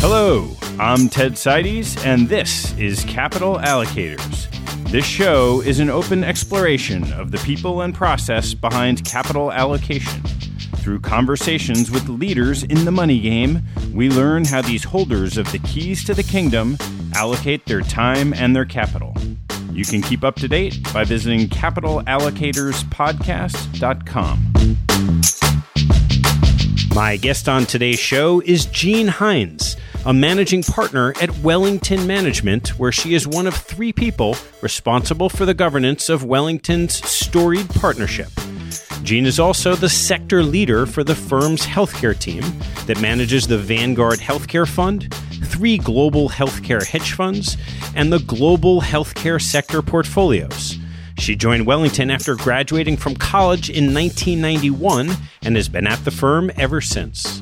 Hello, I'm Ted Seides, and this is Capital Allocators. This show is an open exploration of the people and process behind capital allocation. Through conversations with leaders in the money game, we learn how these holders of the keys to the kingdom allocate their time and their capital. You can keep up to date by visiting CapitalAllocatorsPodcast.com. My guest on today's show is Jean Hynes, a managing partner at Wellington Management, where she is one of three people responsible for the governance of Wellington's storied partnership. Jean is also the sector leader for the firm's healthcare team that manages the Vanguard Healthcare Fund, 3 global healthcare hedge funds, and the global healthcare sector portfolios. She joined Wellington after graduating from college in 1991 and has been at the firm ever since.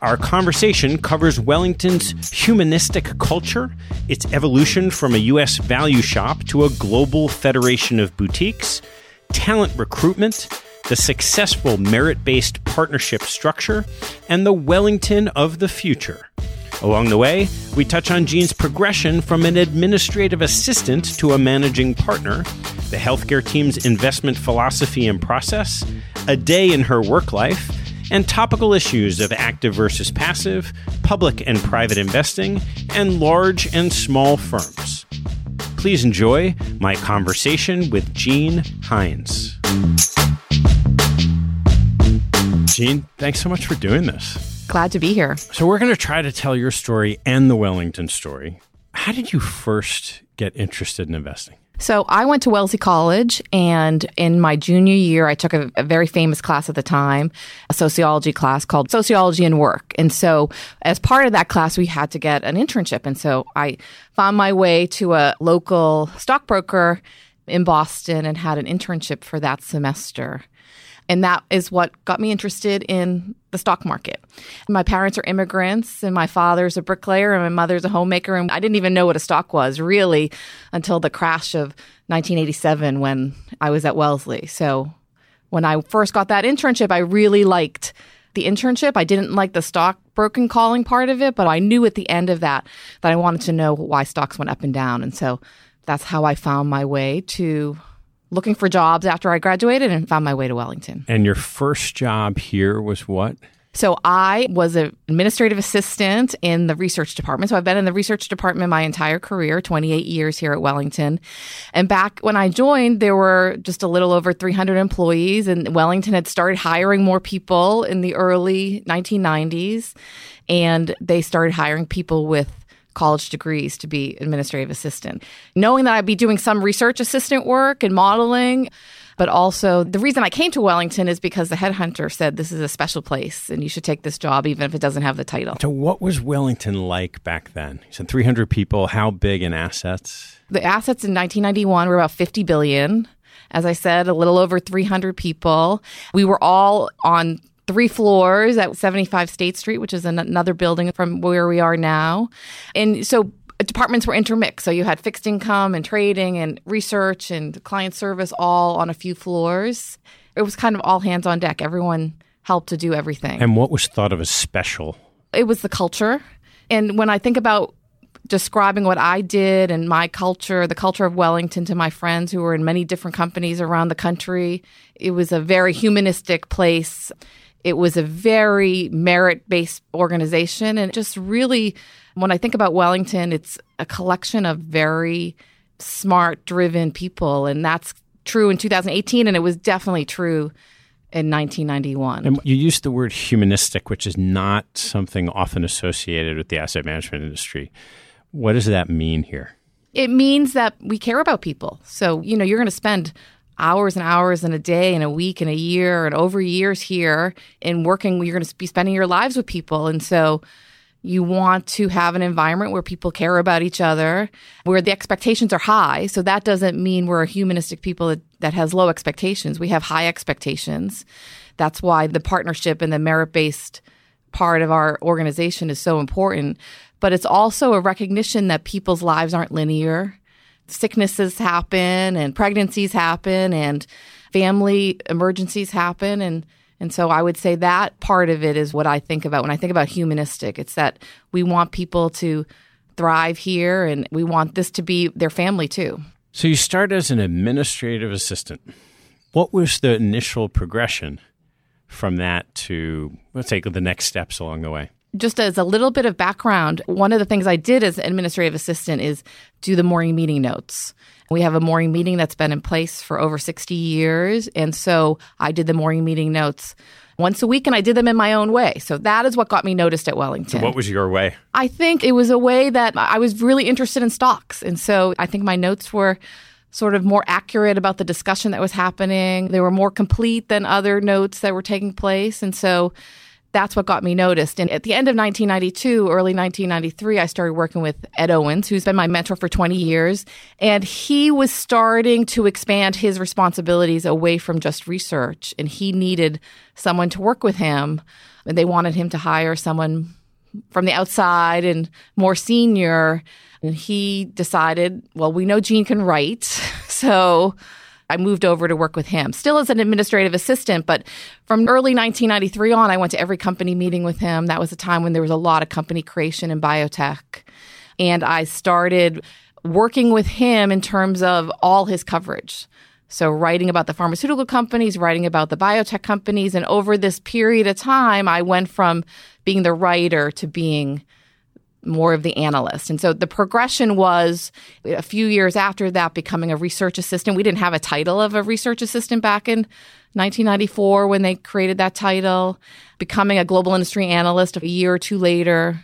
Our conversation covers Wellington's humanistic culture, its evolution from a U.S. value shop to a global federation of boutiques, talent recruitment, the successful merit-based partnership structure, and the Wellington of the future. Along the way, we touch on Jean's progression from an administrative assistant to a managing partner, the healthcare team's investment philosophy and process, a day in her work life, and topical issues of active versus passive, public and private investing, and large and small firms. Please enjoy my conversation with Jean Hynes. Jean, thanks so much for doing this. Glad to be here. So we're going to try to tell your story and the Wellington story. How did you first get interested in investing? So I went to Wellesley College, and in my junior year, I took a very famous class at the time, a sociology class called Sociology and Work. And so as part of that class, we had to get an internship. And so I found my way to a local stockbroker in Boston and had an internship for that semester. And that is what got me interested in the stock market. My parents are immigrants, and my father's a bricklayer, and my mother's a homemaker, and I didn't even know what a stock was, really, until the crash of 1987 when I was at Wellesley. So when I first got that internship, I really liked the internship. I didn't like the stockbroking calling part of it, but I knew at the end of that that I wanted to know why stocks went up and down. And so that's how I found my way to looking for jobs after I graduated and found my way to Wellington. And your first job here was what? So I was an administrative assistant in the research department. So I've been in the research department my entire career, 28 years here at Wellington. And back when I joined, there were just a little over 300 employees, and Wellington had started hiring more people in the early 1990s. And they started hiring people with college degrees to be administrative assistant. Knowing that I'd be doing some research assistant work and modeling, but also the reason I came to Wellington is because the headhunter said, this is a special place and you should take this job even if it doesn't have the title. So what was Wellington like back then? You said 300 people, how big in assets? The assets in 1991 were about $50 billion. As I said, a little over 300 people. We were all on 3 floors at 75 State Street, which is another building from where we are now. And so departments were intermixed. So you had fixed income and trading and research and client service all on a few floors. It was kind of all hands on deck. Everyone helped to do everything. And what was thought of as special? It was the culture. And when I think about describing what I did and my culture, the culture of Wellington to my friends who were in many different companies around the country, it was a very humanistic place. It was a very merit-based organization. And just really, when I think about Wellington, it's a collection of very smart, driven people. And that's true in 2018, and it was definitely true in 1991. And you used the word humanistic, which is not something often associated with the asset management industry. What does that mean here? It means that we care about people. So, you know, you're going to spend hours and hours in a day and a week and a year and over years here in working. You're going to be spending your lives with people. And so you want to have an environment where people care about each other, where the expectations are high. So that doesn't mean we're a humanistic people that has low expectations. We have high expectations. That's why the partnership and the merit-based part of our organization is so important. But it's also a recognition that people's lives aren't linear. Sicknesses happen and pregnancies happen and family emergencies happen. And so I would say that part of it is what I think about when I think about humanistic. It's that we want people to thrive here and we want this to be their family too. So you start as an administrative assistant. What was the initial progression from that to, let's take the next steps along the way? Just as a little bit of background, one of the things I did as an administrative assistant is do the morning meeting notes. We have a morning meeting that's been in place for over 60 years. And so I did the morning meeting notes once a week, and I did them in my own way. So that is what got me noticed at Wellington. So what was your way? I think it was a way that I was really interested in stocks. And so I think my notes were sort of more accurate about the discussion that was happening. They were more complete than other notes that were taking place. And so that's what got me noticed. And at the end of 1992, early 1993, I started working with Ed Owens, who's been my mentor for 20 years. And he was starting to expand his responsibilities away from just research. And he needed someone to work with him. And they wanted him to hire someone from the outside and more senior. And he decided, well, we know Jean can write. So I moved over to work with him, still as an administrative assistant. But from early 1993 on, I went to every company meeting with him. That was a time when there was a lot of company creation in biotech. And I started working with him in terms of all his coverage. So writing about the pharmaceutical companies, writing about the biotech companies. And over this period of time, I went from being the writer to being more of the analyst. And so the progression was a few years after that becoming a research assistant. We didn't have a title of a research assistant back in 1994 when they created that title, becoming a global industry analyst a year or two later.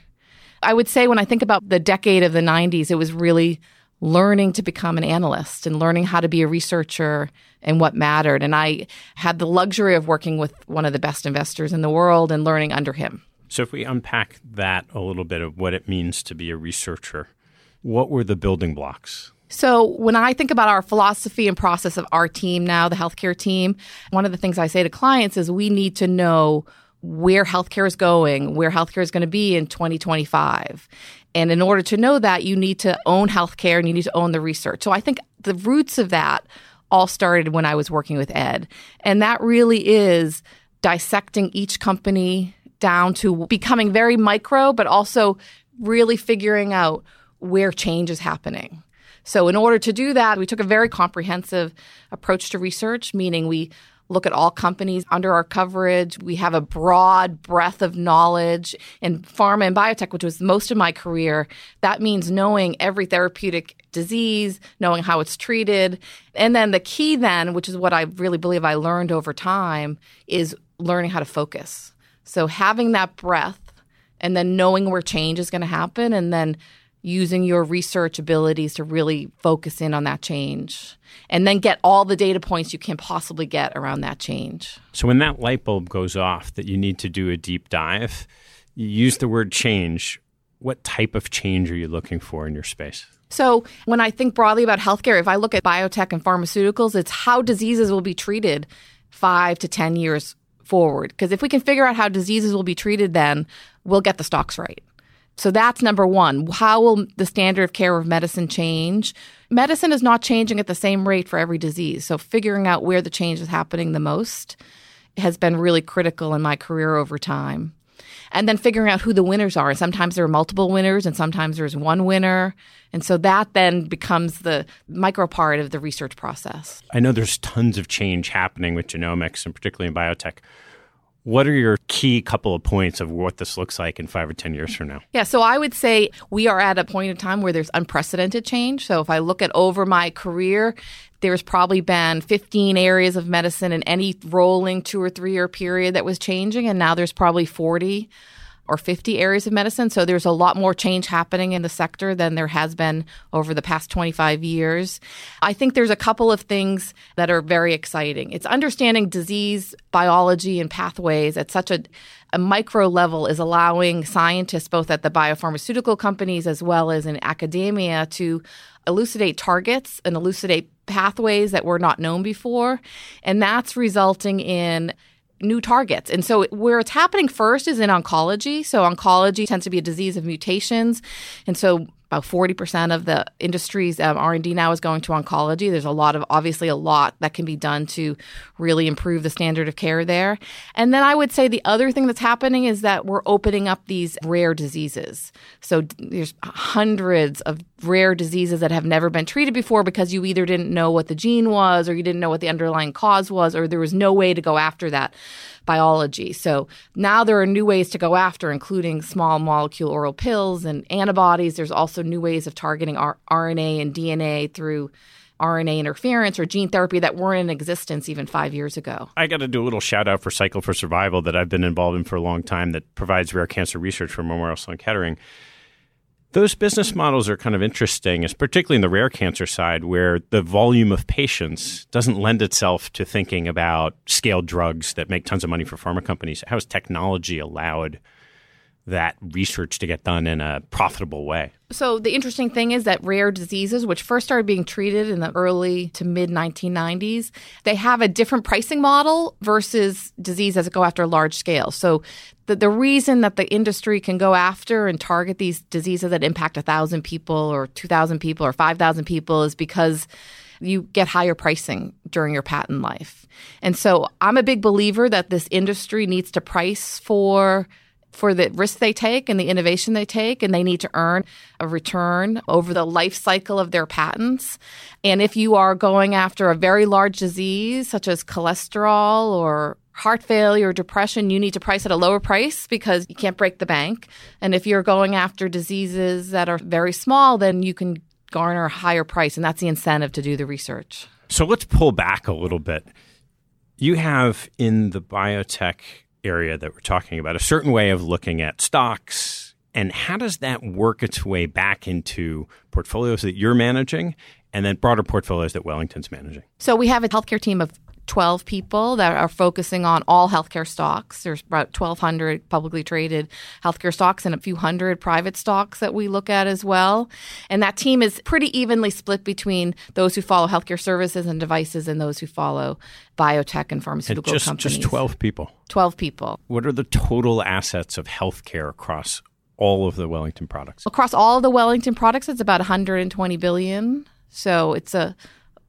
I would say when I think about the decade of the 90s, it was really learning to become an analyst and learning how to be a researcher and what mattered. And I had the luxury of working with one of the best investors in the world and learning under him. So if we unpack that a little bit of what it means to be a researcher, what were the building blocks? So when I think about our philosophy and process of our team now, the healthcare team, one of the things I say to clients is we need to know where healthcare is going, where healthcare is going to be in 2025. And in order to know that, you need to own healthcare and you need to own the research. So I think the roots of that all started when I was working with Ed. And that really is dissecting each company down to becoming very micro, but also really figuring out where change is happening. So in order to do that, we took a very comprehensive approach to research, meaning we look at all companies under our coverage. We have a broad breadth of knowledge in pharma and biotech, which was most of my career. That means knowing every therapeutic disease, knowing how it's treated. And then the key then, which is what I really believe I learned over time, is learning how to focus. So having that breadth and then knowing where change is going to happen and then using your research abilities to really focus in on that change and then get all the data points you can possibly get around that change. So when that light bulb goes off that you need to do a deep dive, you use the word change. What type of change are you looking for in your space? So when I think broadly about healthcare, if I look at biotech and pharmaceuticals, it's how diseases will be treated 5 to 10 years forward. Because if we can figure out how diseases will be treated, then we'll get the stocks right. So that's number one. How will the standard of care of medicine change? Medicine is not changing at the same rate for every disease. So figuring out where the change is happening the most has been really critical in my career over time. And then figuring out who the winners are. And sometimes there are multiple winners and sometimes there's one winner. And so that then becomes the micro part of the research process. I know there's tons of change happening with genomics and particularly in biotech. What are your key couple of points of what this looks like in 5 or 10 years from now? Yeah, so I would say we are at a point in time where there's unprecedented change. So if I look at over my career, there's probably been 15 areas of medicine in any rolling 2 or 3 year period that was changing. And now there's probably 40 or 50 areas of medicine. So there's a lot more change happening in the sector than there has been over the past 25 years. I think there's a couple of things that are very exciting. It's understanding disease, biology, and pathways at such a micro level is allowing scientists, both at the biopharmaceutical companies as well as in academia, to elucidate targets and elucidate pathways that were not known before. And that's resulting in new targets. And so where it's happening first is in oncology. So oncology tends to be a disease of mutations. And so about 40% of the industry's R&D now is going to oncology. There's obviously a lot that can be done to really improve the standard of care there. And then I would say the other thing that's happening is that we're opening up these rare diseases. So there's hundreds of rare diseases that have never been treated before because you either didn't know what the gene was or you didn't know what the underlying cause was or there was no way to go after that biology. So now there are new ways to go after, including small molecule oral pills and antibodies. There's also new ways of targeting RNA and DNA through RNA interference or gene therapy that weren't in existence even 5 years ago. I got to do a little shout out for Cycle for Survival that I've been involved in for a long time that provides rare cancer research for Memorial Sloan-Kettering. Those business models are kind of interesting, is particularly in the rare cancer side where the volume of patients doesn't lend itself to thinking about scaled drugs that make tons of money for pharma companies. How has technology allowed that research to get done in a profitable way? So the interesting thing is that rare diseases, which first started being treated in the early to mid-1990s, they have a different pricing model versus diseases that go after a large scale. So the reason that the industry can go after and target these diseases that impact 1,000 people or 2,000 people or 5,000 people is because you get higher pricing during your patent life. And so I'm a big believer that this industry needs to price for the risk they take and the innovation they take, and they need to earn a return over the life cycle of their patents. And if you are going after a very large disease, such as cholesterol or heart failure or depression, you need to price at a lower price because you can't break the bank. And if you're going after diseases that are very small, then you can garner a higher price, and that's the incentive to do the research. So let's pull back a little bit. You have in the biotech area that we're talking about, a certain way of looking at stocks, and how does that work its way back into portfolios that you're managing and then broader portfolios that Wellington's managing? So we have a healthcare team of 12 people that are focusing on all healthcare stocks. There's about 1,200 publicly traded healthcare stocks and a few hundred private stocks that we look at as well. And that team is pretty evenly split between those who follow healthcare services and devices and those who follow biotech and pharmaceutical companies. Just 12 people? 12 people. What are the total assets of healthcare across all of the Wellington products? Across all the Wellington products, it's about $120 billion. So it's a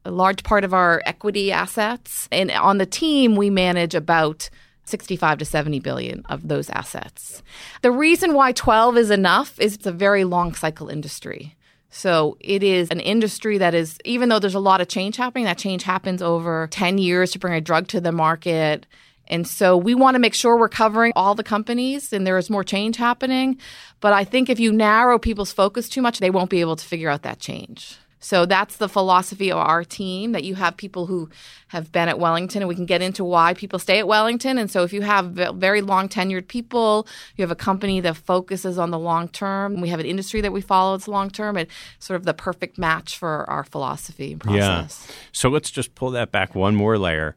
large part of our equity assets. And on the team, we manage about 65 to 70 billion of those assets. The reason why 12 is enough is it's a very long cycle industry. So it is an industry that is, even though there's a lot of change happening, that change happens over 10 years to bring a drug to the market. And so we want to make sure we're covering all the companies and there is more change happening. But I think if you narrow people's focus too much, they won't be able to figure out that change. So that's the philosophy of our team, that you have people who have been at Wellington, and we can get into why people stay at Wellington. And so if you have very long tenured people, you have a company that focuses on the long term, and we have an industry that we follow that's long term, it's sort of the perfect match for our philosophy and process. Yeah. So let's just pull that back one more layer.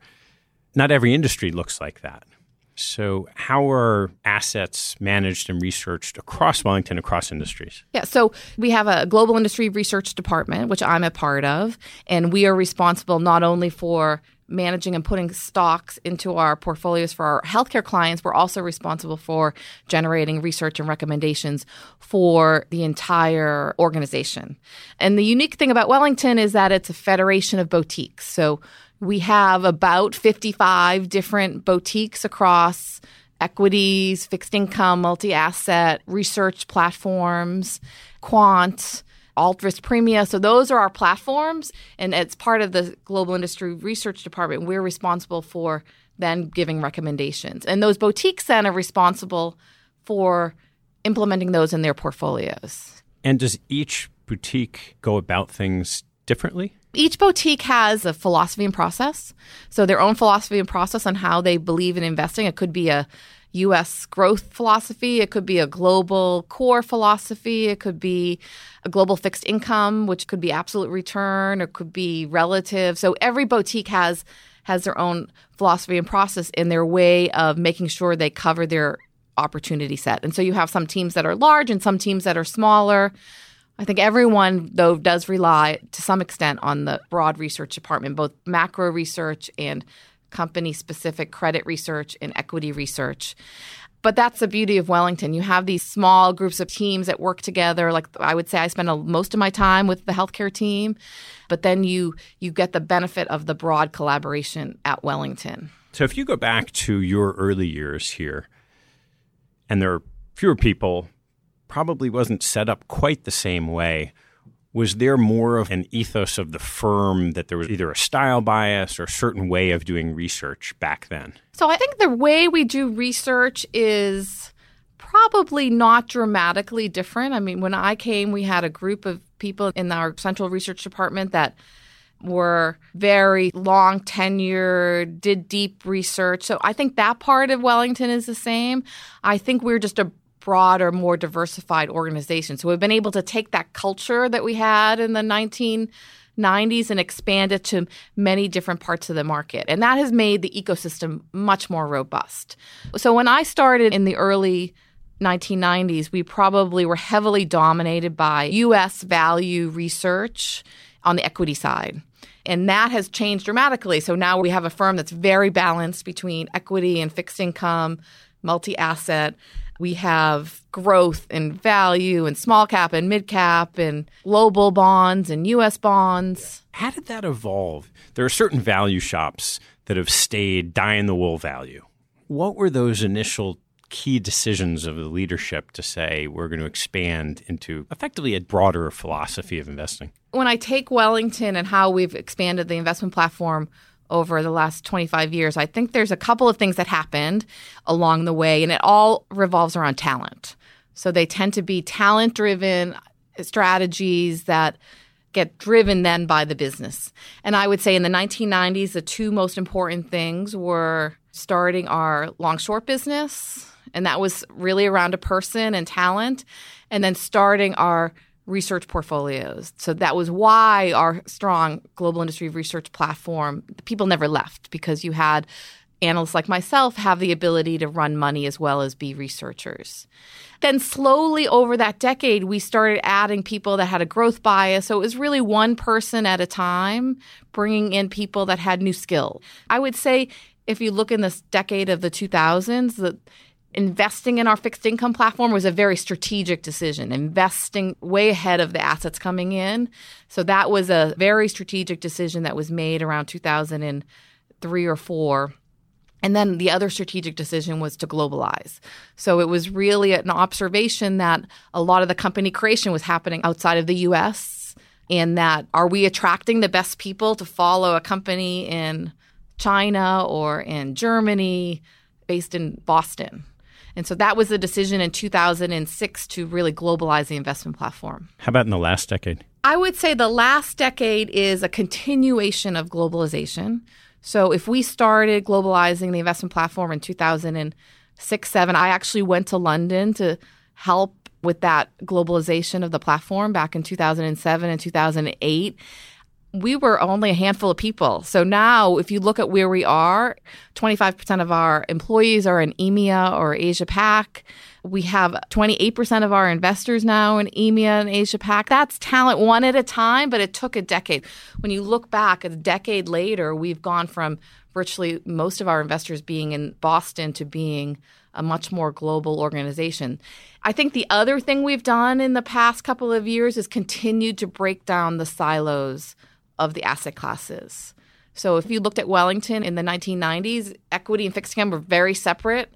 Not every industry looks like that. So how are assets managed and researched across Wellington, across industries? Yeah, so we have a global industry research department, which I'm a part of, and we are responsible not only for managing and putting stocks into our portfolios for our healthcare clients, we're also responsible for generating research and recommendations for the entire organization. And the unique thing about Wellington is that it's a federation of boutiques. So we have about 55 different boutiques across equities, fixed income, multi-asset, research platforms, quant, alt-risk premia. So those are our platforms. And as part of the Global Industry Research Department, we're responsible for then giving recommendations. And those boutiques then are responsible for implementing those in their portfolios. And does each boutique go about things differently? Each boutique has a philosophy and process. So their own philosophy and process on how they believe in investing. It could be a U.S. growth philosophy. It could be a global core philosophy. It could be a global fixed income, which could be absolute return or could be relative. So every boutique has their own philosophy and process in their way of making sure they cover their opportunity set. And so you have some teams that are large and some teams that are smaller. I think everyone, though, does rely to some extent on the broad research department, both macro research and company-specific credit research and equity research. But that's the beauty of Wellington. You have these small groups of teams that work together. Like I would say I spend most of my time with the healthcare team, but then you get the benefit of the broad collaboration at Wellington. So if you go back to your early years here, and there are fewer people, probably wasn't set up quite the same way. Was there more of an ethos of the firm that there was either a style bias or a certain way of doing research back then? So I think the way we do research is probably not dramatically different. I mean, when I came, we had a group of people in our central research department that were very long tenured, did deep research. So I think that part of Wellington is the same. I think we're just a broader, more diversified organization. So we've been able to take that culture that we had in the 1990s and expand it to many different parts of the market. And that has made the ecosystem much more robust. So when I started in the early 1990s, we probably were heavily dominated by U.S. value research on the equity side. And that has changed dramatically. So now we have a firm that's very balanced between equity and fixed income, multi-asset. We have growth and value and small cap and mid cap and global bonds and U.S. bonds. How did that evolve? There are certain value shops that have stayed die-in-the-wool value. What were those initial key decisions of the leadership to say we're going to expand into effectively a broader philosophy of investing? When I take Wellington and how we've expanded the investment platform over the last 25 years, I think there's a couple of things that happened along the way, and it all revolves around talent. So they tend to be talent-driven strategies that get driven then by the business. And I would say in the 1990s, the two most important things were starting our long-short business, and that was really around a person and talent, and then starting our research portfolios. So that was why our strong global industry research platform, people never left, because you had analysts like myself have the ability to run money as well as be researchers. Then slowly over that decade, we started adding people that had a growth bias. So it was really one person at a time, bringing in people that had new skill. I would say if you look in this decade of the 2000s, the investing in our fixed income platform was a very strategic decision, investing way ahead of the assets coming in. So that was a very strategic decision that was made around 2003 or 4. And then the other strategic decision was to globalize. So it was really an observation that a lot of the company creation was happening outside of the U.S. and that are we attracting the best people to follow a company in China or in Germany based in Boston? And so that was the decision in 2006 to really globalize the investment platform. How about in the last decade? I would say the last decade is a continuation of globalization. So if we started globalizing the investment platform in 2006-07, I actually went to London to help with that globalization of the platform back in 2007 and 2008. We were only a handful of people. So now if you look at where we are, 25% of our employees are in EMEA or Asia Pac. We have 28% of our investors now in EMEA and Asia Pac. That's talent one at a time, but it took a decade. When you look back a decade later, we've gone from virtually most of our investors being in Boston to being a much more global organization. I think the other thing we've done in the past couple of years is continued to break down the silos of the asset classes. So if you looked at Wellington in the 1990s, equity and fixed income were very separate.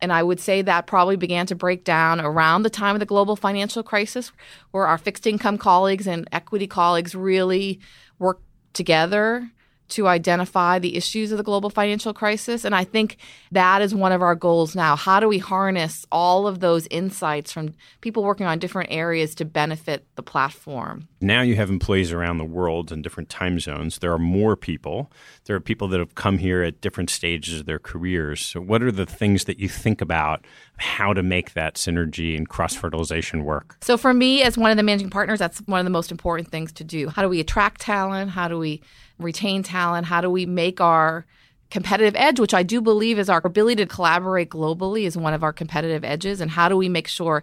And I would say that probably began to break down around the time of the global financial crisis, where our fixed income colleagues and equity colleagues really worked together to identify the issues of the global financial crisis. And I think that is one of our goals now. How do we harness all of those insights from people working on different areas to benefit the platform? Now you have employees around the world in different time zones. There are more people. There are people that have come here at different stages of their careers. So what are the things that you think about how to make that synergy and cross-fertilization work? So for me, as one of the managing partners, that's one of the most important things to do. How do we attract talent? How do we retain talent? How do we make our competitive edge, which I do believe is our ability to collaborate globally, is one of our competitive edges? And how do we make sure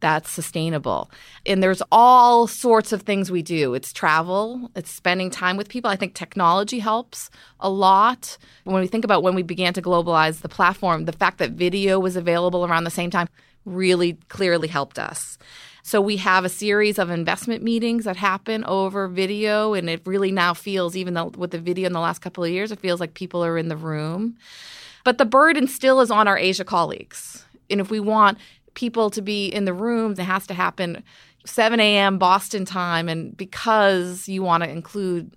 that's sustainable? And there's all sorts of things we do. It's travel. It's spending time with people. I think technology helps a lot. When we think about when we began to globalize the platform, the fact that video was available around the same time really clearly helped us. So we have a series of investment meetings that happen over video, and it really now feels, even though with the video in the last couple of years, it feels like people are in the room. But the burden still is on our Asia colleagues. And if we want people to be in the room, it has to happen 7 a.m. Boston time. And because you want to include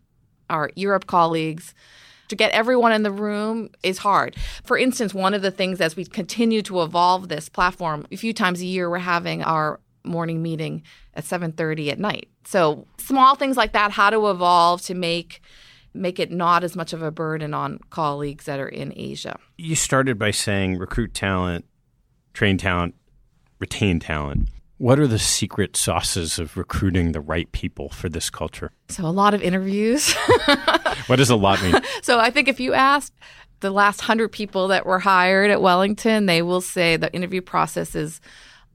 our Europe colleagues, to get everyone in the room is hard. For instance, one of the things as we continue to evolve this platform, a few times a year we're having our morning meeting at 7:30 at night. So small things like that, how to evolve to make it not as much of a burden on colleagues that are in Asia. You started by saying recruit talent, train talent, retain talent. What are the secret sauces of recruiting the right people for this culture? So a lot of interviews. What does a lot mean? So I think if you ask the last 100 people that were hired at Wellington, they will say the interview process is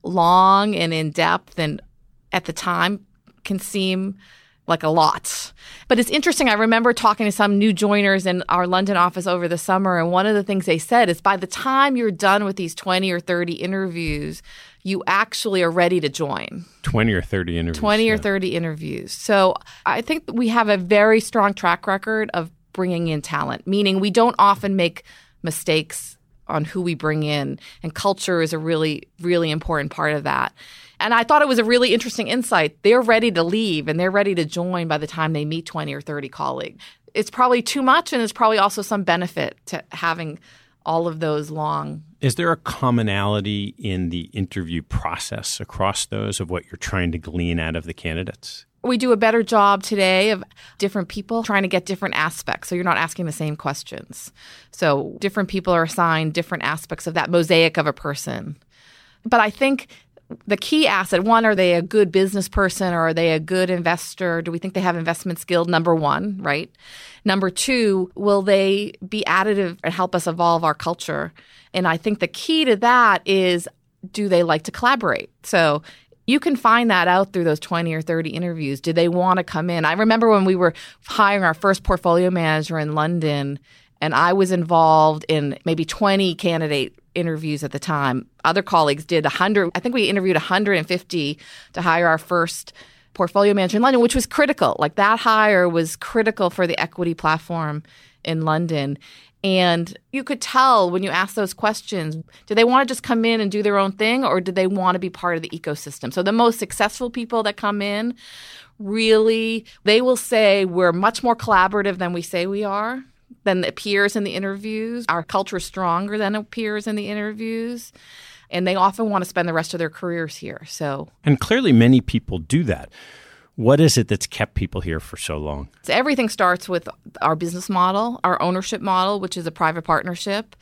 long and in-depth, and at the time can seem like a lot. But it's interesting. I remember talking to some new joiners in our London office over the summer, and one of the things they said is by the time you're done with these 20 or 30 interviews, you actually are ready to join. 20 or 30 interviews. 20 or 30 interviews. So I think we have a very strong track record of bringing in talent, meaning we don't often make mistakes on who we bring in. And culture is a really, really important part of that. And I thought it was a really interesting insight. They're ready to leave and they're ready to join by the time they meet 20 or 30 colleagues. It's probably too much, and it's probably also some benefit to having all of those long. Is there a commonality in the interview process across those of what you're trying to glean out of the candidates? We do a better job today of different people trying to get different aspects. So you're not asking the same questions. So different people are assigned different aspects of that mosaic of a person. But I think the key asset, one, are they a good business person or are they a good investor? Do we think they have investment skill? Number one, right? Number two, will they be additive and help us evolve our culture? And I think the key to that is, do they like to collaborate? So you can find that out through those 20 or 30 interviews. Do they want to come in? I remember when we were hiring our first portfolio manager in London, and I was involved in maybe 20 candidate interviews at the time. Other colleagues did 100. I think we interviewed 150 to hire our first portfolio manager in London, which was critical. Like, that hire was critical for the equity platform in London. And you could tell when you ask those questions, do they want to just come in and do their own thing, or do they want to be part of the ecosystem? So the most successful people that come in, really, they will say, we're much more collaborative than we say we are, than it appears in the interviews. Our culture is stronger than it appears in the interviews. And they often want to spend the rest of their careers here. So, and clearly many people do that. What is it that's kept people here for so long? So everything starts with our business model, our ownership model, which is a private partnership.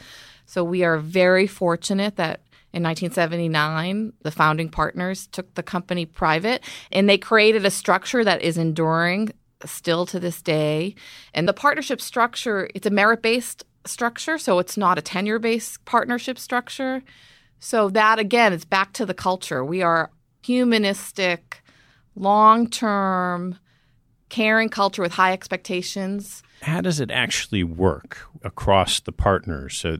So we are very fortunate that in 1979, the founding partners took the company private, and they created a structure that is enduring still to this day. And the partnership structure, it's a merit-based structure, so it's not a tenure-based partnership structure. So that, again, it's back to the culture. We are humanistic, long-term, caring culture with high expectations. How does it actually work across the partners? So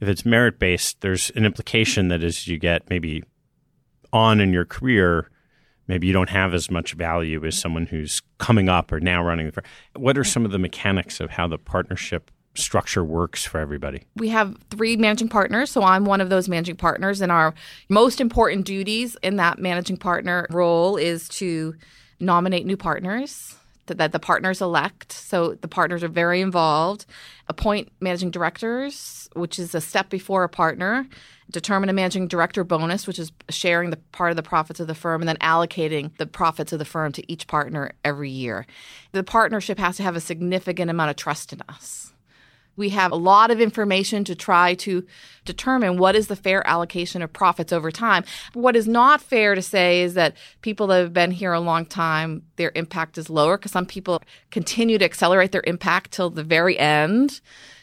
if it's merit-based, there's an implication that as you get maybe on in your career, maybe you don't have as much value as someone who's coming up or now running the firm. What are some of the mechanics of how the partnership structure works for everybody? We have three managing partners, so I'm one of those managing partners, and our most important duties in that managing partner role is to nominate new partners that the partners elect. So the partners are very involved. Appoint managing directors, which is a step before a partner. Determine a managing director bonus, which is sharing the part of the profits of the firm, and then allocating the profits of the firm to each partner every year. The partnership has to have a significant amount of trust in us. We have a lot of information to try to determine what is the fair allocation of profits over time. What is not fair to say is that people that have been here a long time, their impact is lower, because some people continue to accelerate their impact till the very end.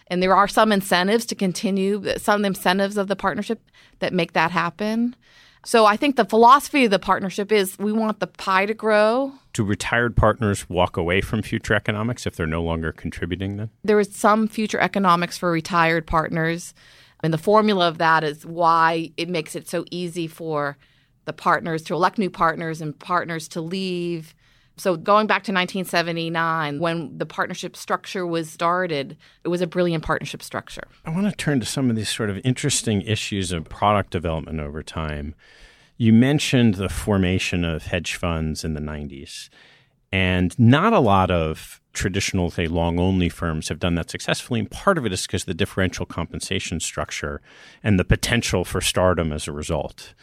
And there are some incentives to continue, some incentives of the partnership that make that happen. So I think the philosophy of the partnership is we want the pie to grow. Do retired partners walk away from future economics if they're no longer contributing then? There is some future economics for retired partners. And the formula of that is why it makes it so easy for the partners to elect new partners and partners to leave. So going back to 1979, when the partnership structure was started, it was a brilliant partnership structure. I want to turn to some of these sort of interesting issues of product development over time. You mentioned the formation of hedge funds in the 90s, and not a lot of traditional, say, long-only firms have done that successfully, and part of it is because of the differential compensation structure and the potential for stardom as a result.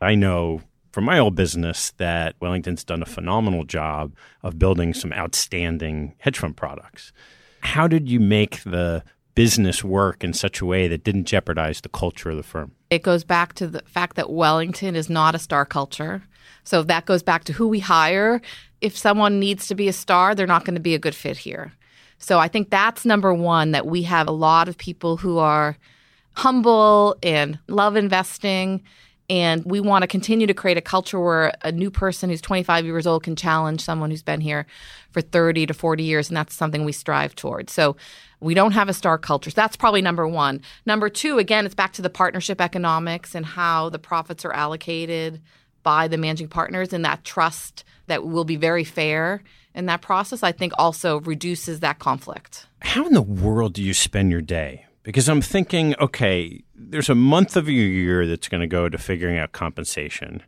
I know from my old business that Wellington's done a phenomenal job of building some outstanding hedge fund products. How did you make the business work in such a way that didn't jeopardize the culture of the firm? It goes back to the fact that Wellington is not a star culture. So that goes back to who we hire. If someone needs to be a star, they're not going to be a good fit here. So I think that's number one, that we have a lot of people who are humble and love investing. And we want to continue to create a culture where a new person who's 25 years old can challenge someone who's been here for 30 to 40 years. And that's something we strive towards. So we don't have a star culture. So that's probably number one. Number two, again, it's back to the partnership economics and how the profits are allocated by the managing partners, and that trust that will be very fair in that process, I think, also reduces that conflict. How in the world do you spend your day? Because I'm thinking, okay, there's a month of your year that's going to go to figuring out compensation.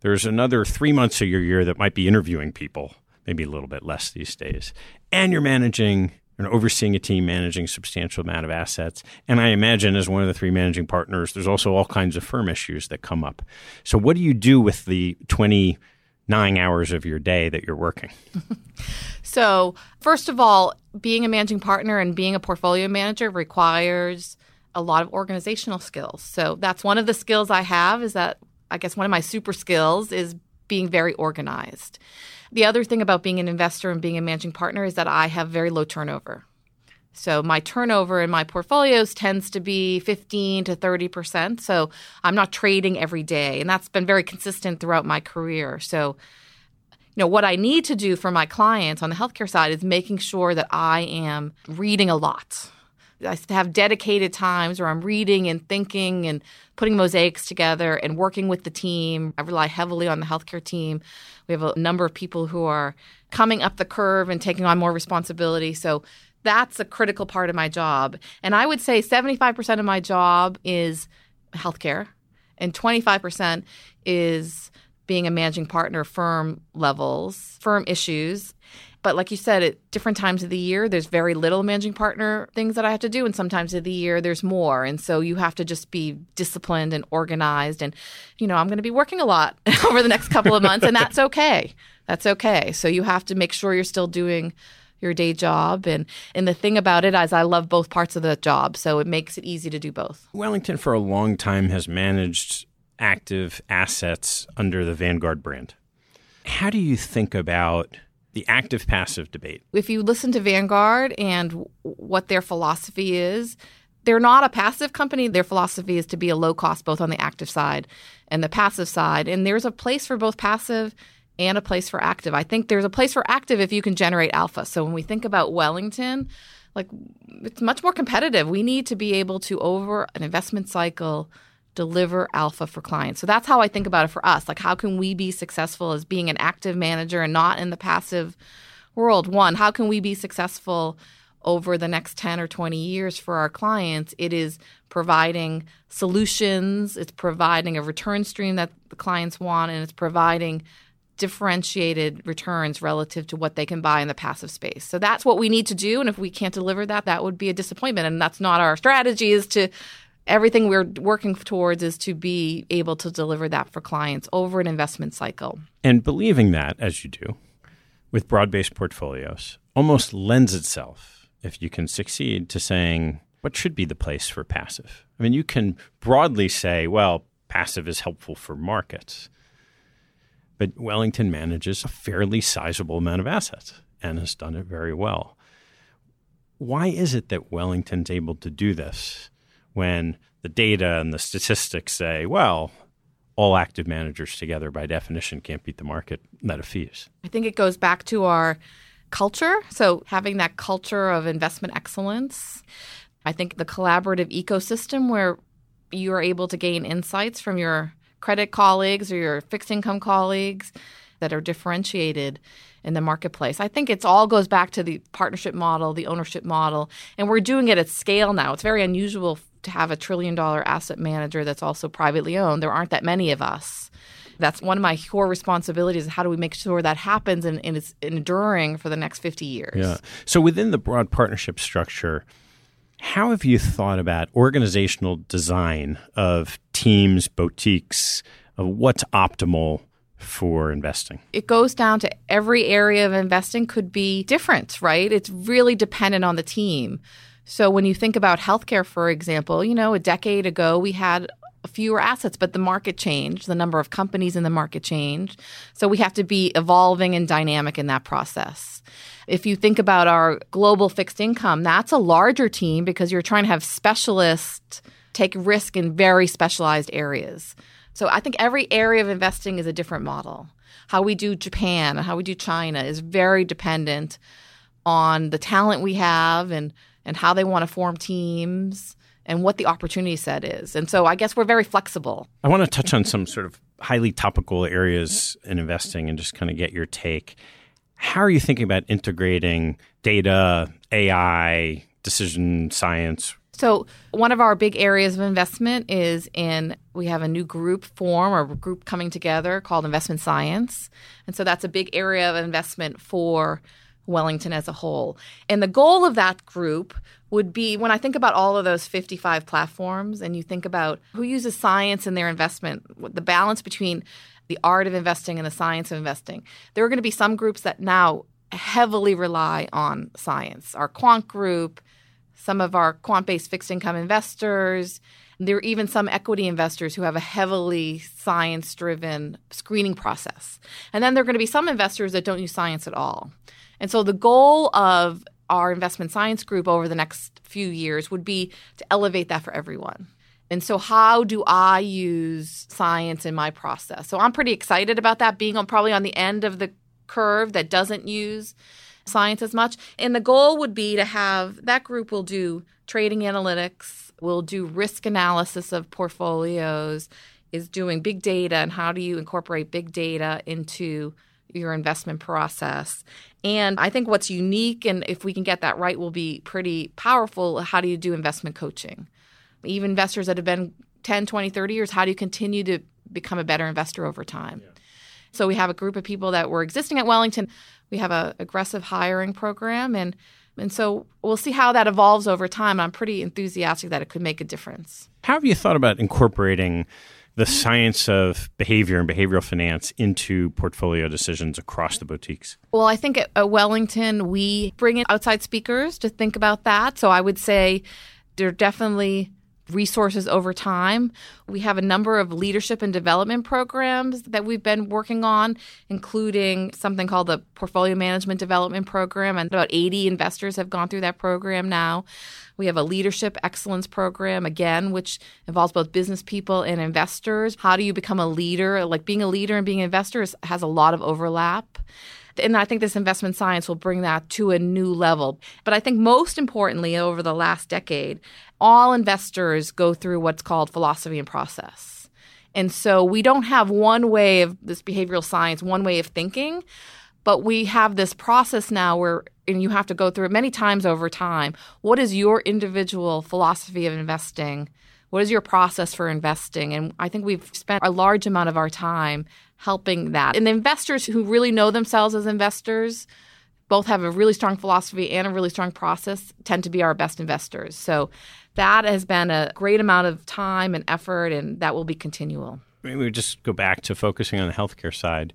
There's another 3 months of your year that might be interviewing people, maybe a little bit less these days. And you're managing and overseeing a team, managing a substantial amount of assets. And I imagine as one of the three managing partners, there's also all kinds of firm issues that come up. So what do you do with the 29 hours of your day that you're working? So first of all, being a managing partner and being a portfolio manager requires a lot of organizational skills. So that's one of the skills I have, is that I guess one of my super skills is being very organized. The other thing about being an investor and being a managing partner is that I have very low turnover. So my turnover in my portfolios tends to be 15 to 30%. So I'm not trading every day. And that's been very consistent throughout my career. So, you know, what I need to do for my clients on the healthcare side is making sure that I am reading a lot. I have dedicated times where I'm reading and thinking and putting mosaics together and working with the team. I rely heavily on the healthcare team. We have a number of people who are coming up the curve and taking on more responsibility. So that's a critical part of my job. And I would say 75% of my job is healthcare and 25% is being a managing partner, firm levels, firm issues. But like you said, at different times of the year, there's very little managing partner things that I have to do. And sometimes of the year, there's more. And so you have to just be disciplined and organized. And, you know, I'm going to be working a lot over the next couple of months, and that's okay. That's okay. So you have to make sure you're still doing your day job. And the thing about it is I love both parts of the job, so it makes it easy to do both. Wellington for a long time has managed active assets under the Vanguard brand. How do you think about the active-passive debate? If you listen to Vanguard and what their philosophy is, they're not a passive company. Their philosophy is to be a low cost both on the active side and the passive side. And there's a place for both passive and a place for active. I think there's a place for active if you can generate alpha. So when we think about Wellington, like it's much more competitive. We need to be able to, over an investment cycle, deliver alpha for clients. So that's how I think about it for us. Like, how can we be successful as being an active manager and not in the passive world? One, how can we be successful over the next 10 or 20 years for our clients? It is providing solutions. It's providing a return stream that the clients want, and it's providing differentiated returns relative to what they can buy in the passive space. So that's what we need to do. And if we can't deliver that, that would be a disappointment. And that's not our strategy. Everything we're working towards is to be able to deliver that for clients over an investment cycle. And believing that, as you do, with broad-based portfolios, almost lends itself, if you can succeed, to saying, what should be the place for passive? I mean, you can broadly say, well, passive is helpful for markets. But Wellington manages a fairly sizable amount of assets and has done it very well. Why is it that Wellington's able to do this when the data and the statistics say, well, all active managers together by definition can't beat the market net of fees? I think it goes back to our culture. So having that culture of investment excellence, I think the collaborative ecosystem where you're able to gain insights from your credit colleagues or your fixed income colleagues that are differentiated in the marketplace. I think it all goes back to the partnership model, the ownership model, and we're doing it at scale now. It's very unusual to have a $1 trillion asset manager that's also privately owned. There aren't that many of us. That's one of my core responsibilities, is how do we make sure that happens and it's enduring for the next 50 years. Yeah. So within the broad partnership structure, how have you thought about organizational design of teams, boutiques, of what's optimal for investing? It goes down to every area of investing could be different, right? It's really dependent on the team. So when you think about healthcare, for example, you know, a decade ago, we had fewer assets, but the market changed, the number of companies in the market changed. So we have to be evolving and dynamic in that process. If you think about our global fixed income, that's a larger team because you're trying to have specialists take risk in very specialized areas. So I think every area of investing is a different model. How we do Japan and how we do China is very dependent on the talent we have and how they want to form teams and what the opportunity set is. And so I guess we're very flexible. I want to touch on some sort of highly topical areas in investing and just kind of get your take. How are you thinking about integrating data, AI, decision science? So one of our big areas of investment is we have a new group form or group coming together called investment science. And so that's a big area of investment for Wellington as a whole. And the goal of that group would be, when I think about all of those 55 platforms and you think about who uses science in their investment, the balance between the art of investing and the science of investing, there are going to be some groups that now heavily rely on science. Our quant group, some of our quant-based fixed income investors, There are even some equity investors who have a heavily science-driven screening process. And then there are going to be some investors that don't use science at all. And so the goal of our investment science group over the next few years would be to elevate that for everyone. And so how do I use science in my process? So I'm pretty excited about that, being on probably on the end of the curve that doesn't use science as much. And the goal would be to have that group will do trading analytics, will do risk analysis of portfolios, is doing big data and how do you incorporate big data into your investment process. And I think what's unique, and if we can get that right, will be pretty powerful. How do you do investment coaching? Even investors that have been 10, 20, 30 years, how do you continue to become a better investor over time? Yeah. So we have a group of people that were existing at Wellington. We have an aggressive hiring program. And so we'll see how that evolves over time. I'm pretty enthusiastic that it could make a difference. How have you thought about incorporating the science of behavior and behavioral finance into portfolio decisions across the boutiques? Well, I think at Wellington, we bring in outside speakers to think about that. So I would say there are definitely resources over time. We have a number of leadership and development programs that we've been working on, including something called the Portfolio Management Development Program, and about 80 investors have gone through that program now. We have a leadership excellence program, again, which involves both business people and investors. How do you become a leader? Like being a leader and being an investor has a lot of overlap. And I think this investment science will bring that to a new level. But I think most importantly, over the last decade, all investors go through what's called philosophy and process. And so we don't have one way of this behavioral science, one way of thinking, but we have this process now where, and you have to go through it many times over time. What is your individual philosophy of investing? What is your process for investing? And I think we've spent a large amount of our time helping that. And the investors who really know themselves as investors both have a really strong philosophy and a really strong process tend to be our best investors. So that has been a great amount of time and effort, and that will be continual. Maybe we just go back to focusing on the healthcare side.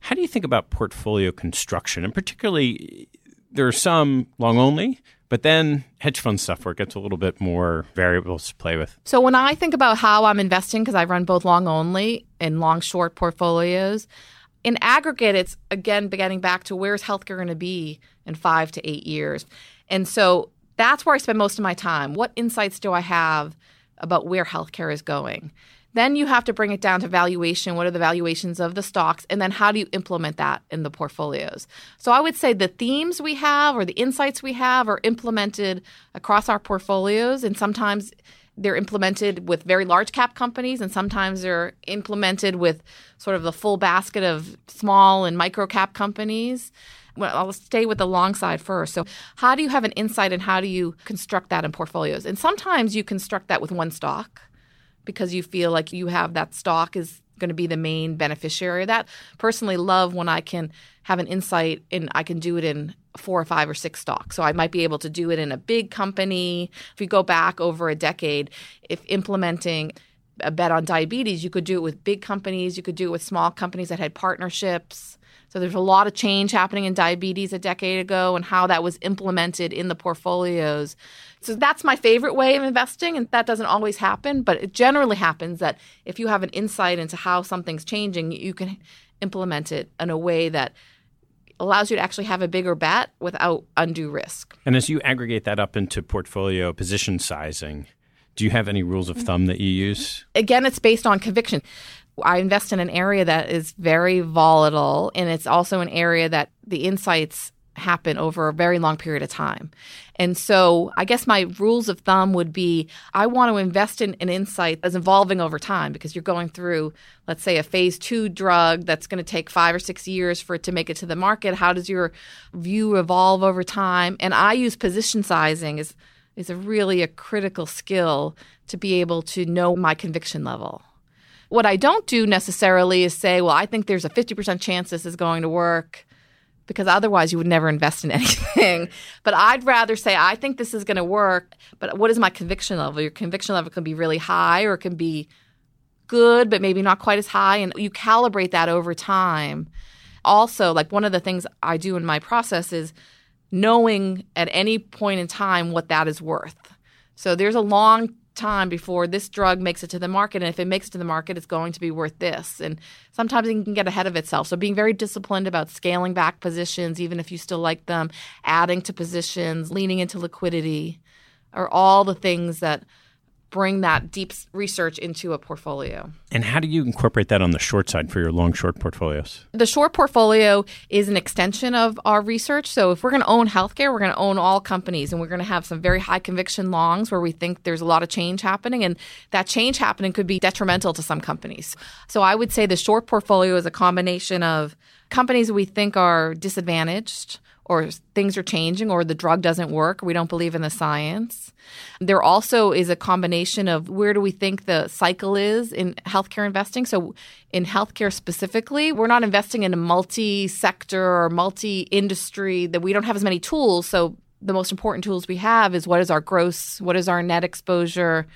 How do you think about portfolio construction? And particularly, there are some long only, but then hedge fund stuff where it gets a little bit more variables to play with. So when I think about how I'm investing, because I run both long only and long short portfolios, in aggregate, it's, again, getting back to where's healthcare going to be in 5 to 8 years. And so that's where I spend most of my time. What insights do I have about where healthcare is going? Then you have to bring it down to valuation. What are the valuations of the stocks? And then how do you implement that in the portfolios? So I would say the themes we have or the insights we have are implemented across our portfolios. And sometimes they're implemented with very large cap companies. And sometimes they're implemented with sort of the full basket of small and micro cap companies. Well, I'll stay with the long side first. So how do you have an insight and how do you construct that in portfolios? And sometimes you construct that with one stock, because you feel like you have that stock is going to be the main beneficiary of that. Personally, love when I can have an insight and I can do it in 4 or 5 or 6 stocks. So I might be able to do it in a big company. If you go back over a decade, if implementing a bet on diabetes, you could do it with big companies. You could do it with small companies that had partnerships. So there's a lot of change happening in diabetes a decade ago and how that was implemented in the portfolios. So that's my favorite way of investing, and that doesn't always happen, but it generally happens that if you have an insight into how something's changing, you can implement it in a way that allows you to actually have a bigger bet without undue risk. And as you aggregate that up into portfolio position sizing, do you have any rules of thumb that you use? Again, it's based on conviction. I invest in an area that is very volatile, and it's also an area that the insights happen over a very long period of time. And so I guess my rules of thumb would be I want to invest in an insight that's evolving over time, because you're going through, let's say, a phase 2 drug that's going to take 5 or 6 years for it to make it to the market. How does your view evolve over time? And I use position sizing is really a critical skill to be able to know my conviction level. What I don't do necessarily is say, well, I think there's a 50% chance this is going to work, because otherwise you would never invest in anything. But I'd rather say, I think this is going to work, but what is my conviction level? Your conviction level can be really high, or it can be good, but maybe not quite as high. And you calibrate that over time. Also, like one of the things I do in my process is knowing at any point in time what that is worth. So there's a long time before this drug makes it to the market. And if it makes it to the market, it's going to be worth this. And sometimes it can get ahead of itself. So being very disciplined about scaling back positions, even if you still like them, adding to positions, leaning into liquidity, are all the things that bring that deep research into a portfolio. And how do you incorporate that on the short side for your long-short portfolios? The short portfolio is an extension of our research. So if we're going to own healthcare, we're going to own all companies, and we're going to have some very high conviction longs where we think there's a lot of change happening, and that change happening could be detrimental to some companies. So I would say the short portfolio is a combination of companies we think are disadvantaged, or things are changing, or the drug doesn't work, we don't believe in the science. There also is a combination of where do we think the cycle is in healthcare investing. So in healthcare specifically, we're not investing in a multi-sector or multi-industry, that we don't have as many tools. So the most important tools we have is what is our gross, what is our net exposure,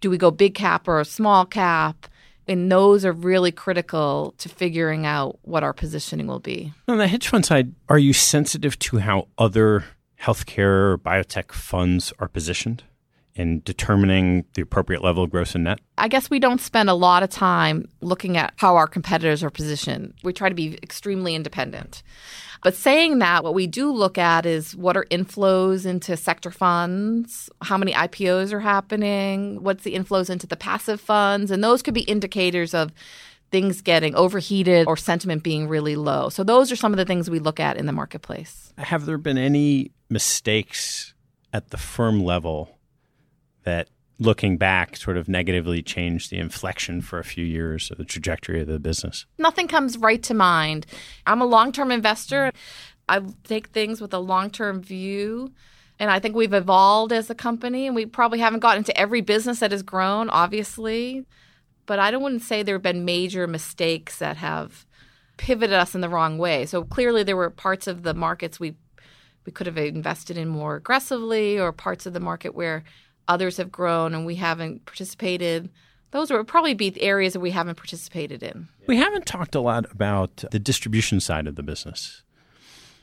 do we go big cap or small cap? And those are really critical to figuring out what our positioning will be. On the hedge fund side, are you sensitive to how other healthcare or biotech funds are positioned in determining the appropriate level of gross and net? I guess we don't spend a lot of time looking at how our competitors are positioned. We try to be extremely independent. But saying that, what we do look at is what are inflows into sector funds, how many IPOs are happening, what's the inflows into the passive funds, and those could be indicators of things getting overheated or sentiment being really low. So those are some of the things we look at in the marketplace. Have there been any mistakes at the firm level that, looking back, sort of negatively changed the inflection for a few years of the trajectory of the business? Nothing comes right to mind. I'm a long-term investor. I take things with a long-term view. And I think we've evolved as a company. And we probably haven't gotten into every business that has grown, obviously. But I wouldn't say there have been major mistakes that have pivoted us in the wrong way. So clearly there were parts of the markets we could have invested in more aggressively, or parts of the market where others have grown and we haven't participated. Those would probably be the areas that we haven't participated in. We haven't talked a lot about the distribution side of the business.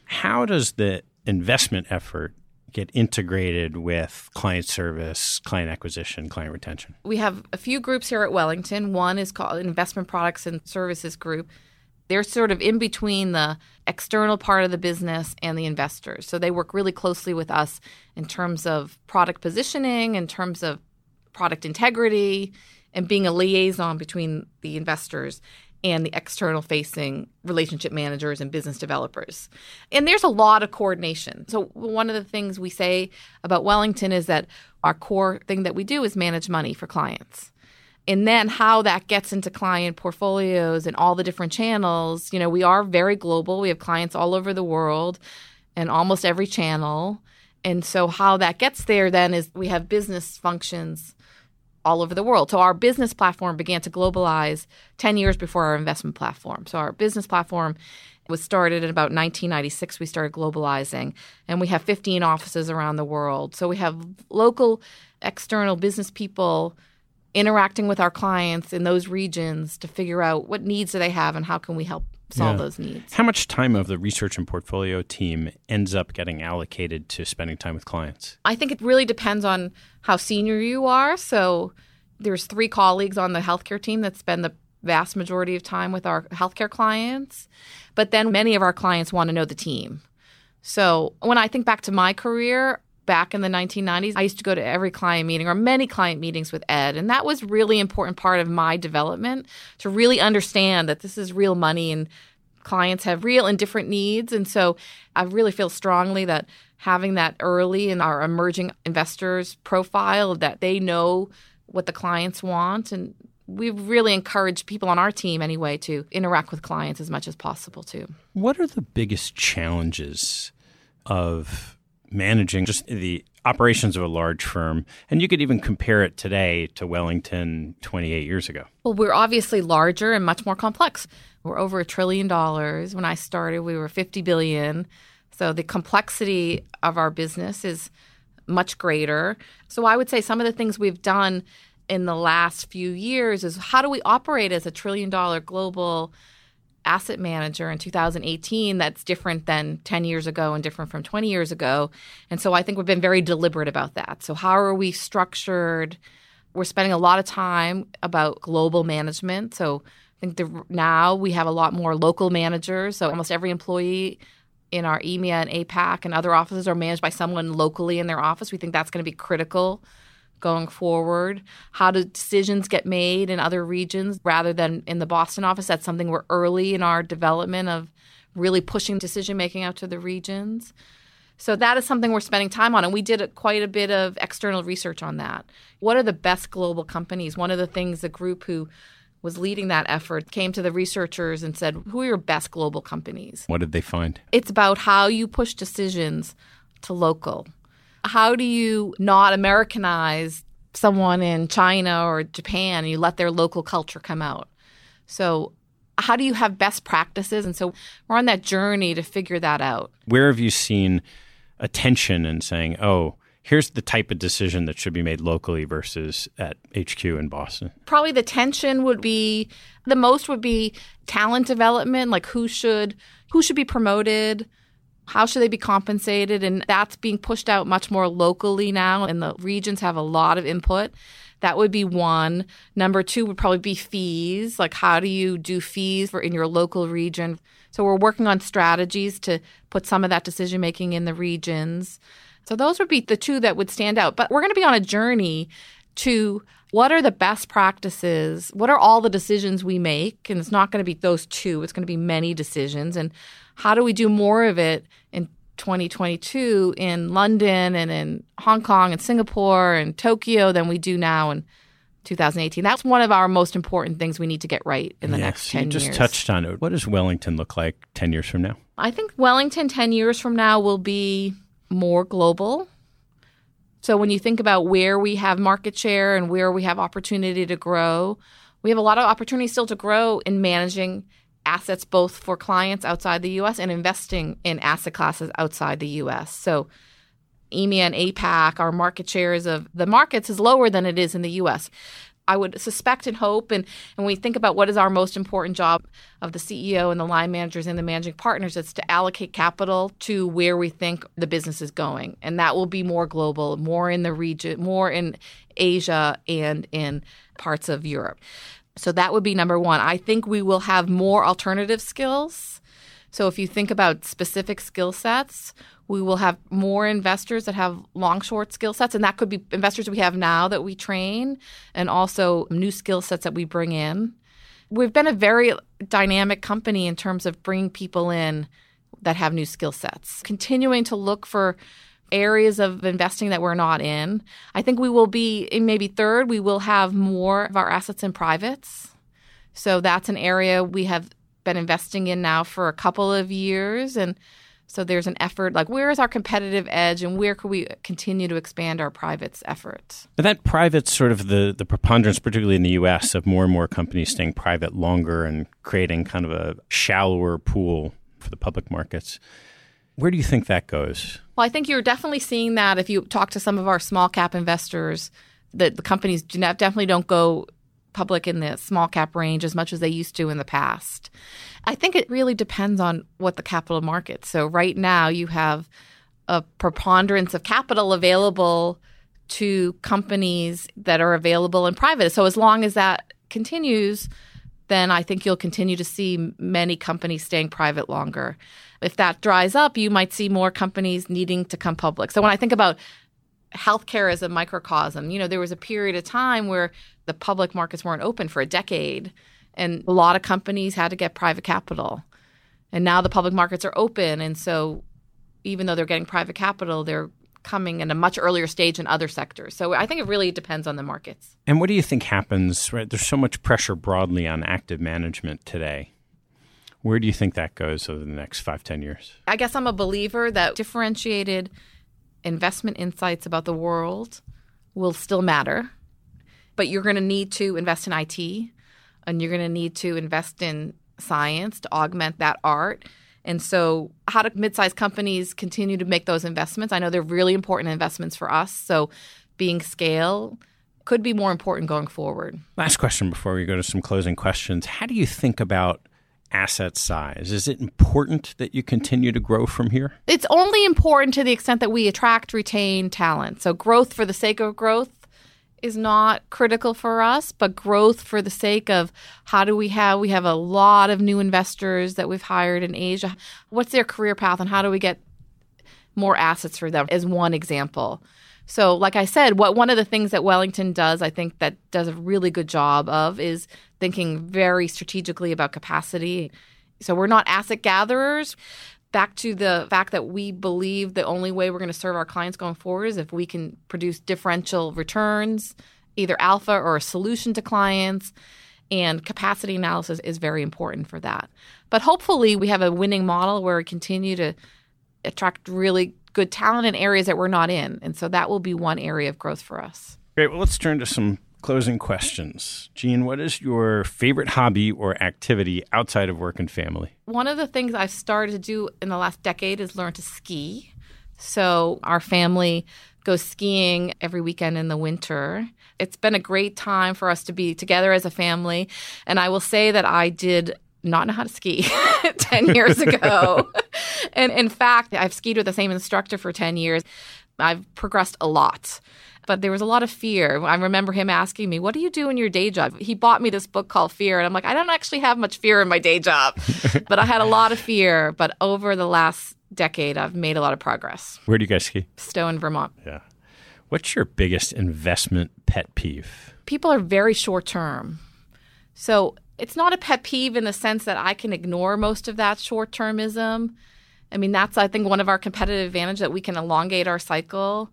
How does the investment effort get integrated with client service, client acquisition, client retention? We have a few groups here at Wellington. One is called Investment Products and Services Group. They're sort of in between the external part of the business and the investors. So they work really closely with us in terms of product positioning, in terms of product integrity, and being a liaison between the investors and the external-facing relationship managers and business developers. And there's a lot of coordination. So one of the things we say about Wellington is that our core thing that we do is manage money for clients. And then how that gets into client portfolios and all the different channels. You know, we are very global. We have clients all over the world and almost every channel. And so how that gets there then is we have business functions all over the world. So our business platform began to globalize 10 years before our investment platform. So our business platform was started in about 1996. We started globalizing, and we have 15 offices around the world. So we have local external business people interacting with our clients in those regions to figure out what needs do they have and how can we help solve those needs. How much time of the research and portfolio team ends up getting allocated to spending time with clients? I think it really depends on how senior you are. So there's 3 colleagues on the healthcare team that spend the vast majority of time with our healthcare clients. But then many of our clients want to know the team. So when I think back to my career, back in the 1990s, I used to go to every client meeting or many client meetings with Ed. And that was really important part of my development, to really understand that this is real money and clients have real and different needs. And so I really feel strongly that having that early in our emerging investors profile, that they know what the clients want. And we really encourage people on our team anyway to interact with clients as much as possible too. What are the biggest challenges of managing just the operations of a large firm? And you could even compare it today to Wellington 28 years ago. Well, we're obviously larger and much more complex. We're over $1 trillion. When I started, we were 50 billion. So the complexity of our business is much greater. So I would say some of the things we've done in the last few years is how do we operate as $1 trillion global asset manager in 2018 that's different than 10 years ago and different from 20 years ago. And so I think we've been very deliberate about that. So how are we structured? We're spending a lot of time about global management. So I think now we have a lot more local managers. So almost every employee in our EMEA and APAC and other offices are managed by someone locally in their office. We think that's going to be critical going forward. How do decisions get made in other regions rather than in the Boston office? That's something we're early in our development of really pushing decision-making out to the regions. So that is something we're spending time on, and we did quite a bit of external research on that. What are the best global companies? One of the things the group who was leading that effort came to the researchers and said, who are your best global companies? What did they find? It's about how you push decisions to local. How do you not Americanize someone in China or Japan and you let their local culture come out? So how do you have best practices? And so we're on that journey to figure that out. Where have you seen a tension in saying, oh, here's the type of decision that should be made locally versus at HQ in Boston? Probably the tension would be, the most would be talent development, like who should be promoted, how should they be compensated? And that's being pushed out much more locally now, and the regions have a lot of input. That would be one. Number two would probably be fees. Like, how do you do fees for in your local region? So we're working on strategies to put some of that decision-making in the regions. So those would be the two that would stand out. But we're going to be on a journey to what are the best practices? What are all the decisions we make? And it's not going to be those two. It's going to be many decisions. And how do we do more of it in 2022 in London and in Hong Kong and Singapore and Tokyo than we do now in 2018. That's one of our most important things we need to get right in the next 10 years. You just touched on it. What does Wellington look like 10 years from now? I think Wellington 10 years from now will be more global. So when you think about where we have market share and where we have opportunity to grow, we have a lot of opportunity still to grow in managing assets both for clients outside the U.S. and investing in asset classes outside the U.S. So EMEA and APAC, our market shares of the markets is lower than it is in the U.S. I would suspect and hope, and we think about what is our most important job of the CEO and the line managers and the managing partners, it's to allocate capital to where we think the business is going. And that will be more global, more in the region, more in Asia and in parts of Europe. So that would be number one. I think we will have more alternative skills. So if you think about specific skill sets, we will have more investors that have long, short skill sets. And that could be investors we have now that we train and also new skill sets that we bring in. We've been a very dynamic company in terms of bringing people in that have new skill sets, continuing to look for areas of investing that we're not in. I think we will be, maybe third, we will have more of our assets in privates. So that's an area we have been investing in now for a couple of years. And so there's an effort, like where is our competitive edge and where could we continue to expand our privates efforts? But that private's sort of the preponderance, particularly in the U.S., of more and more companies staying private longer and creating kind of a shallower pool for the public markets. Where do you think that goes? Well, I think you're definitely seeing that if you talk to some of our small cap investors, that the companies definitely don't go public in the small cap range as much as they used to in the past. I think it really depends on what the capital market. So right now you have a preponderance of capital available to companies that are available in private. So as long as that continues, then I think you'll continue to see many companies staying private longer. If that dries up, you might see more companies needing to come public. So when I think about healthcare as a microcosm, there was a period of time where the public markets weren't open for a decade, and a lot of companies had to get private capital. And now the public markets are open, and so even though they're getting private capital, they're coming in a much earlier stage in other sectors. So I think it really depends on the markets. And what do you think happens, right? There's so much pressure broadly on active management today. Where do you think that goes over the next 5-10 years? I guess I'm a believer that differentiated investment insights about the world will still matter, but you're going to need to invest in IT and you're going to need to invest in science to augment that art. And so how do mid-sized companies continue to make those investments? I know they're really important investments for us, so being scale could be more important going forward. Last question before we go to some closing questions. How do you think about asset size? Is it important that you continue to grow from here? It's only important to the extent that we attract, retain talent. So growth for the sake of growth is not critical for us, but growth for the sake of how do we have a lot of new investors that we've hired in Asia. What's their career path and how do we get more assets for them is one example. So like I said, one of the things that Wellington does, I think that does a really good job of, is thinking very strategically about capacity. So we're not asset gatherers. Back to the fact that we believe the only way we're going to serve our clients going forward is if we can produce differential returns, either alpha or a solution to clients, and capacity analysis is very important for that. But hopefully we have a winning model where we continue to attract really good talent in areas that we're not in. And so that will be one area of growth for us. Great. Well, let's turn to some closing questions. Jean, what is your favorite hobby or activity outside of work and family? One of the things I've started to do in the last decade is learn to ski. So our family goes skiing every weekend in the winter. It's been a great time for us to be together as a family. And I will say that I did not know how to ski 10 years ago. And in fact, I've skied with the same instructor for 10 years. I've progressed a lot. But there was a lot of fear. I remember him asking me, what do you do in your day job? He bought me this book called Fear. And I'm like, I don't actually have much fear in my day job. But I had a lot of fear. But over the last decade, I've made a lot of progress. Where do you guys ski? Stowe in Vermont. Yeah. What's your biggest investment pet peeve? People are very short term. So it's not a pet peeve in the sense that I can ignore most of that short termism. I mean, that's, I think, one of our competitive advantages, that we can elongate our cycle.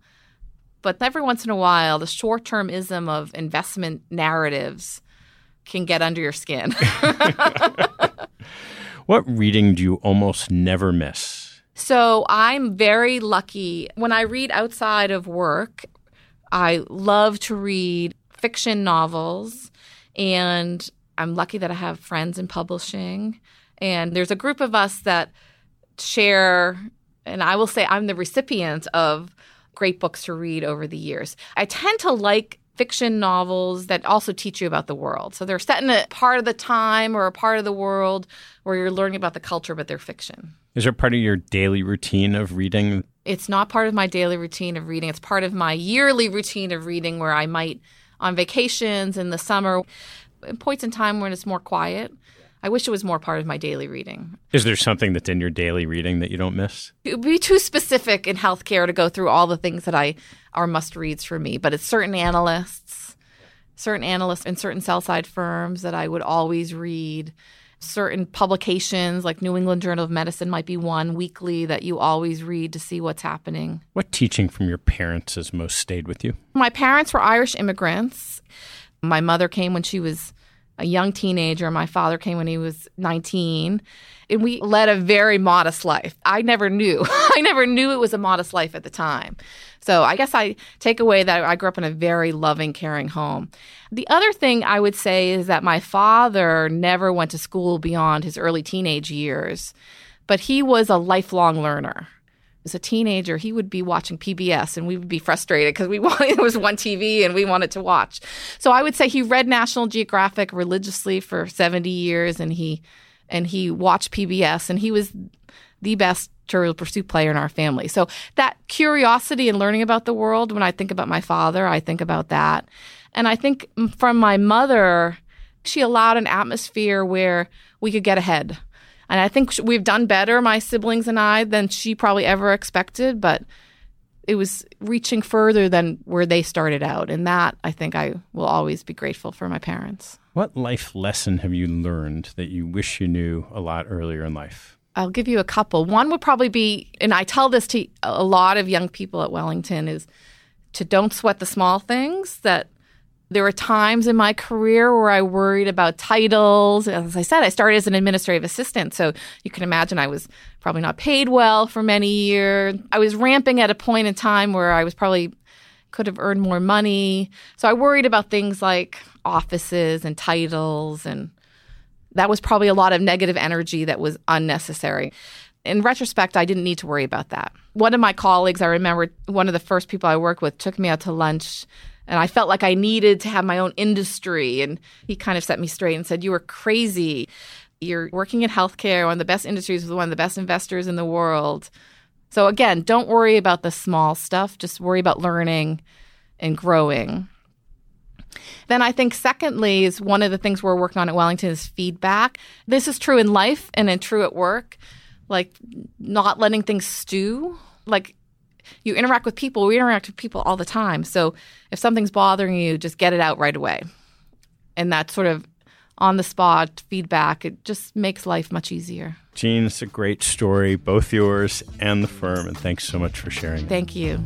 But every once in a while, the short-termism of investment narratives can get under your skin. What reading do you almost never miss? So I'm very lucky. When I read outside of work, I love to read fiction novels. And I'm lucky that I have friends in publishing. And there's a group of us that share, and I will say I'm the recipient of great books to read over the years. I tend to like fiction novels that also teach you about the world. So they're set in a part of the time or a part of the world where you're learning about the culture, but they're fiction. Is there part of your daily routine of reading? It's not part of my daily routine of reading. It's part of my yearly routine of reading where I might, on vacations in the summer, points in time when it's more quiet. I wish it was more part of my daily reading. Is there something that's in your daily reading that you don't miss? It would be too specific in healthcare to go through all the things that are must-reads for me, but it's certain analysts in certain sell-side firms that I would always read, certain publications like New England Journal of Medicine might be one weekly that you always read to see what's happening. What teaching from your parents has most stayed with you? My parents were Irish immigrants. My mother came when she was a young teenager. My father came when he was 19, and we led a very modest life. I never knew it was a modest life at the time. So I guess I take away that I grew up in a very loving, caring home. The other thing I would say is that my father never went to school beyond his early teenage years, but he was a lifelong learner. As a teenager, he would be watching PBS, and we would be frustrated because it was one TV and we wanted to watch. So I would say he read National Geographic religiously for 70 years, and he watched PBS, and he was the best Trivial Pursuit player in our family. So that curiosity and learning about the world, when I think about my father, I think about that. And I think from my mother, she allowed an atmosphere where we could get ahead. And I think we've done better, my siblings and I, than she probably ever expected, but it was reaching further than where they started out. And that, I think, I will always be grateful for my parents. What life lesson have you learned that you wish you knew a lot earlier in life? I'll give you a couple. One would probably be, and I tell this to a lot of young people at Wellington, is to don't sweat the small things. That there were times in my career where I worried about titles. As I said, I started as an administrative assistant. So you can imagine I was probably not paid well for many years. I was ramping at a point in time where I was probably could have earned more money. So I worried about things like offices and titles. And that was probably a lot of negative energy that was unnecessary. In retrospect, I didn't need to worry about that. One of my colleagues, I remember one of the first people I worked with, took me out to lunch. And I felt like I needed to have my own industry. And he kind of set me straight and said, you were crazy. You're working in healthcare, one of the best industries with one of the best investors in the world. So again, don't worry about the small stuff. Just worry about learning and growing. Then I think secondly is one of the things we're working on at Wellington is feedback. This is true in life and true at work, like not letting things stew. Like you interact with people, we interact with people all the time. So if something's bothering you, just get it out right away. And that sort of on-the-spot feedback, it just makes life much easier. Jean, it's a great story, both yours and the firm, and thanks so much for sharing. Thank you.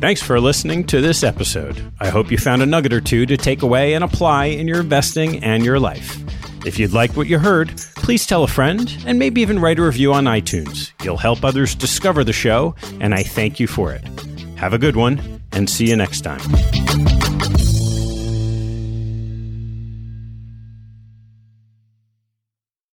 Thanks for listening to this episode. I hope you found a nugget or two to take away and apply in your investing and your life. If you'd like what you heard, please tell a friend and maybe even write a review on iTunes. You'll help others discover the show, and I thank you for it. Have a good one, and see you next time.